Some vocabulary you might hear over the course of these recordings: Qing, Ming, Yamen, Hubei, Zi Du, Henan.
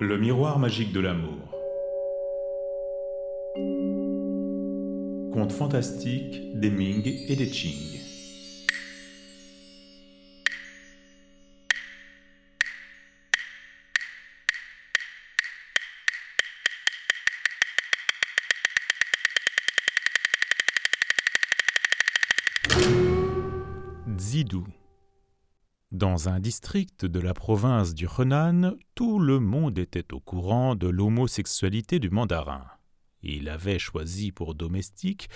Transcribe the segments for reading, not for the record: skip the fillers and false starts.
Le miroir magique de l'amour. Conte fantastique des Ming et des Qing. Zi Du. Dans un district de la province du Henan, tout le monde était au courant de l'homosexualité du mandarin. Il avait choisi pour domestiques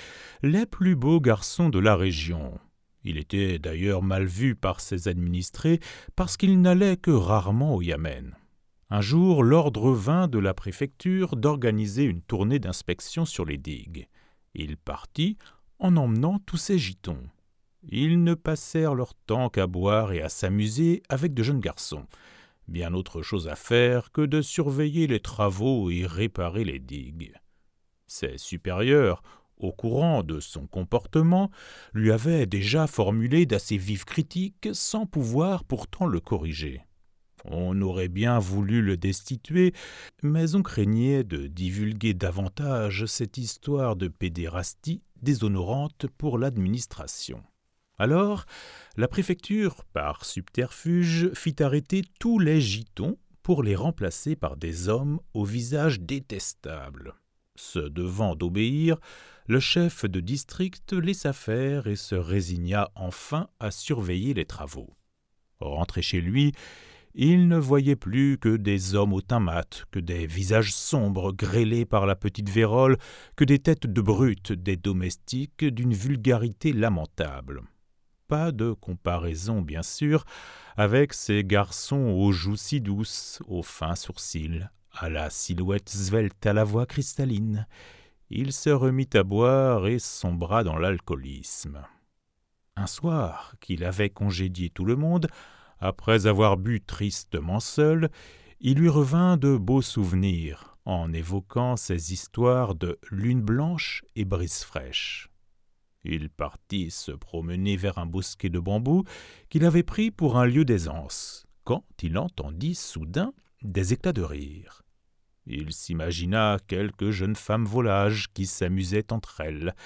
les plus beaux garçons de la région. Il était d'ailleurs mal vu par ses administrés parce qu'il n'allait que rarement au Yamen. Un jour, l'ordre vint de la préfecture d'organiser une tournée d'inspection sur les digues. Il partit en emmenant tous ses gitons. Ils ne passèrent leur temps qu'à boire et à s'amuser avec de jeunes garçons. Bien autre chose à faire que de surveiller les travaux et réparer les digues. Ses supérieurs, au courant de son comportement, lui avaient déjà formulé d'assez vives critiques sans pouvoir pourtant le corriger. On aurait bien voulu le destituer, mais on craignait de divulguer davantage cette histoire de pédérastie déshonorante pour l'administration. Alors, la préfecture, par subterfuge, fit arrêter tous les gitons pour les remplacer par des hommes au visage détestable. Se devant d'obéir, le chef de district laissa faire et se résigna enfin à surveiller les travaux. Rentré chez lui, il ne voyait plus que des hommes au teint mat, que des visages sombres grêlés par la petite vérole, que des têtes de brutes, des domestiques d'une vulgarité lamentable. Pas de comparaison, bien sûr, avec ces garçons aux joues si douces, aux fins sourcils, à la silhouette svelte, à la voix cristalline. Il se remit à boire et sombra dans l'alcoolisme. Un soir, qu'il avait congédié tout le monde, après avoir bu tristement seul, il lui revint de beaux souvenirs en évoquant ces histoires de lune blanche et brise fraîche. Il partit se promener vers un bosquet de bambous qu'il avait pris pour un lieu d'aisance, quand il entendit soudain des éclats de rire. Il s'imagina quelques jeunes femmes volages qui s'amusaient entre elles.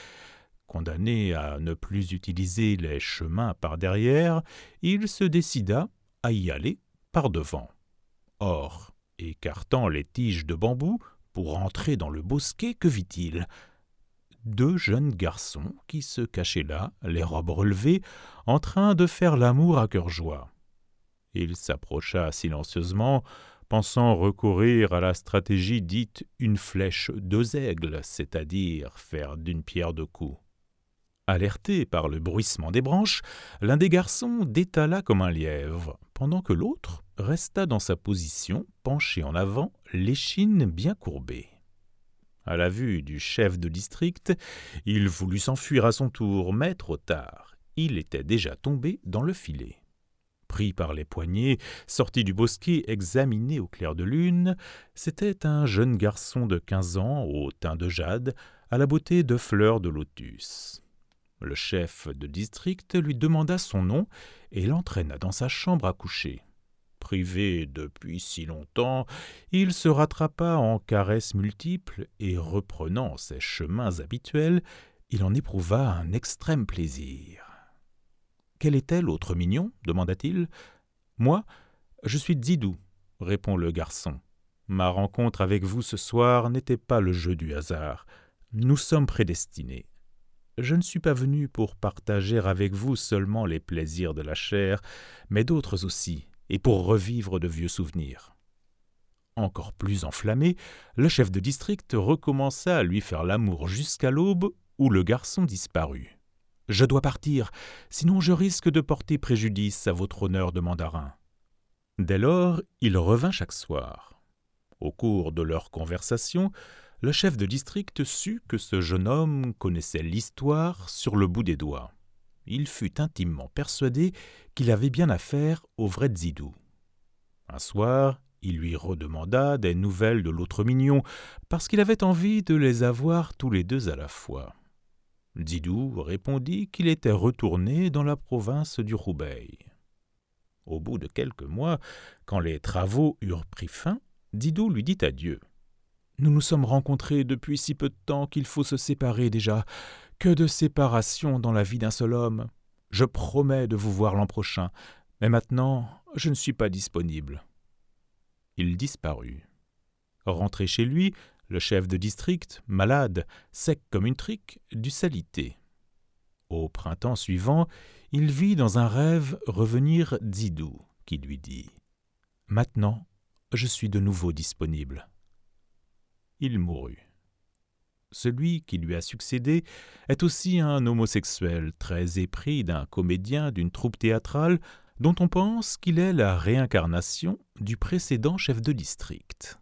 Condamné à ne plus utiliser les chemins par derrière, il se décida à y aller par devant. Or, écartant les tiges de bambou pour entrer dans le bosquet, que vit-il ? Deux jeunes garçons qui se cachaient là, les robes relevées, en train de faire l'amour à cœur joie. Il s'approcha silencieusement, pensant recourir à la stratégie dite « une flèche deux aigles », c'est-à-dire faire d'une pierre deux coups. Alerté par le bruissement des branches, l'un des garçons détala comme un lièvre, pendant que l'autre resta dans sa position, penché en avant, l'échine bien courbée. À la vue du chef de district, il voulut s'enfuir à son tour, mais trop tard. Il était déjà tombé dans le filet. Pris par les poignets, sorti du bosquet, examiné au clair de lune, c'était un jeune garçon de 15 ans, au teint de jade, à la beauté de fleurs de lotus. Le chef de district lui demanda son nom et l'entraîna dans sa chambre à coucher. Privé depuis si longtemps, il se rattrapa en caresses multiples et reprenant ses chemins habituels, il en éprouva un extrême plaisir. « Quel était l'autre mignon ?» demanda-t-il. « Moi, je suis Zi Du, » répond le garçon. « Ma rencontre avec vous ce soir n'était pas le jeu du hasard. Nous sommes prédestinés. Je ne suis pas venu pour partager avec vous seulement les plaisirs de la chair, mais d'autres aussi. » et pour revivre de vieux souvenirs. Encore plus enflammé, le chef de district recommença à lui faire l'amour jusqu'à l'aube où le garçon disparut. « Je dois partir, sinon je risque de porter préjudice à votre honneur de mandarin. » Dès lors, il revint chaque soir. Au cours de leur conversation, le chef de district sut que ce jeune homme connaissait l'histoire sur le bout des doigts. Il fut intimement persuadé qu'il avait bien affaire au vrai Zi Du. Un soir, il lui redemanda des nouvelles de l'autre mignon, parce qu'il avait envie de les avoir tous les deux à la fois. Zi Du répondit qu'il était retourné dans la province du Hubei. Au bout de quelques mois, quand les travaux eurent pris fin, Zi Du lui dit adieu. « Nous nous sommes rencontrés depuis si peu de temps qu'il faut se séparer déjà. Que de séparation dans la vie d'un seul homme. Je promets de vous voir l'an prochain, mais maintenant, je ne suis pas disponible. » Il disparut. Rentré chez lui, le chef de district, malade, sec comme une trique, dut s'aliter. Au printemps suivant, il vit dans un rêve revenir Zi Du, qui lui dit « Maintenant, je suis de nouveau disponible. » Il mourut. Celui qui lui a succédé est aussi un homosexuel très épris d'un comédien d'une troupe théâtrale dont on pense qu'il est la réincarnation du précédent chef de district.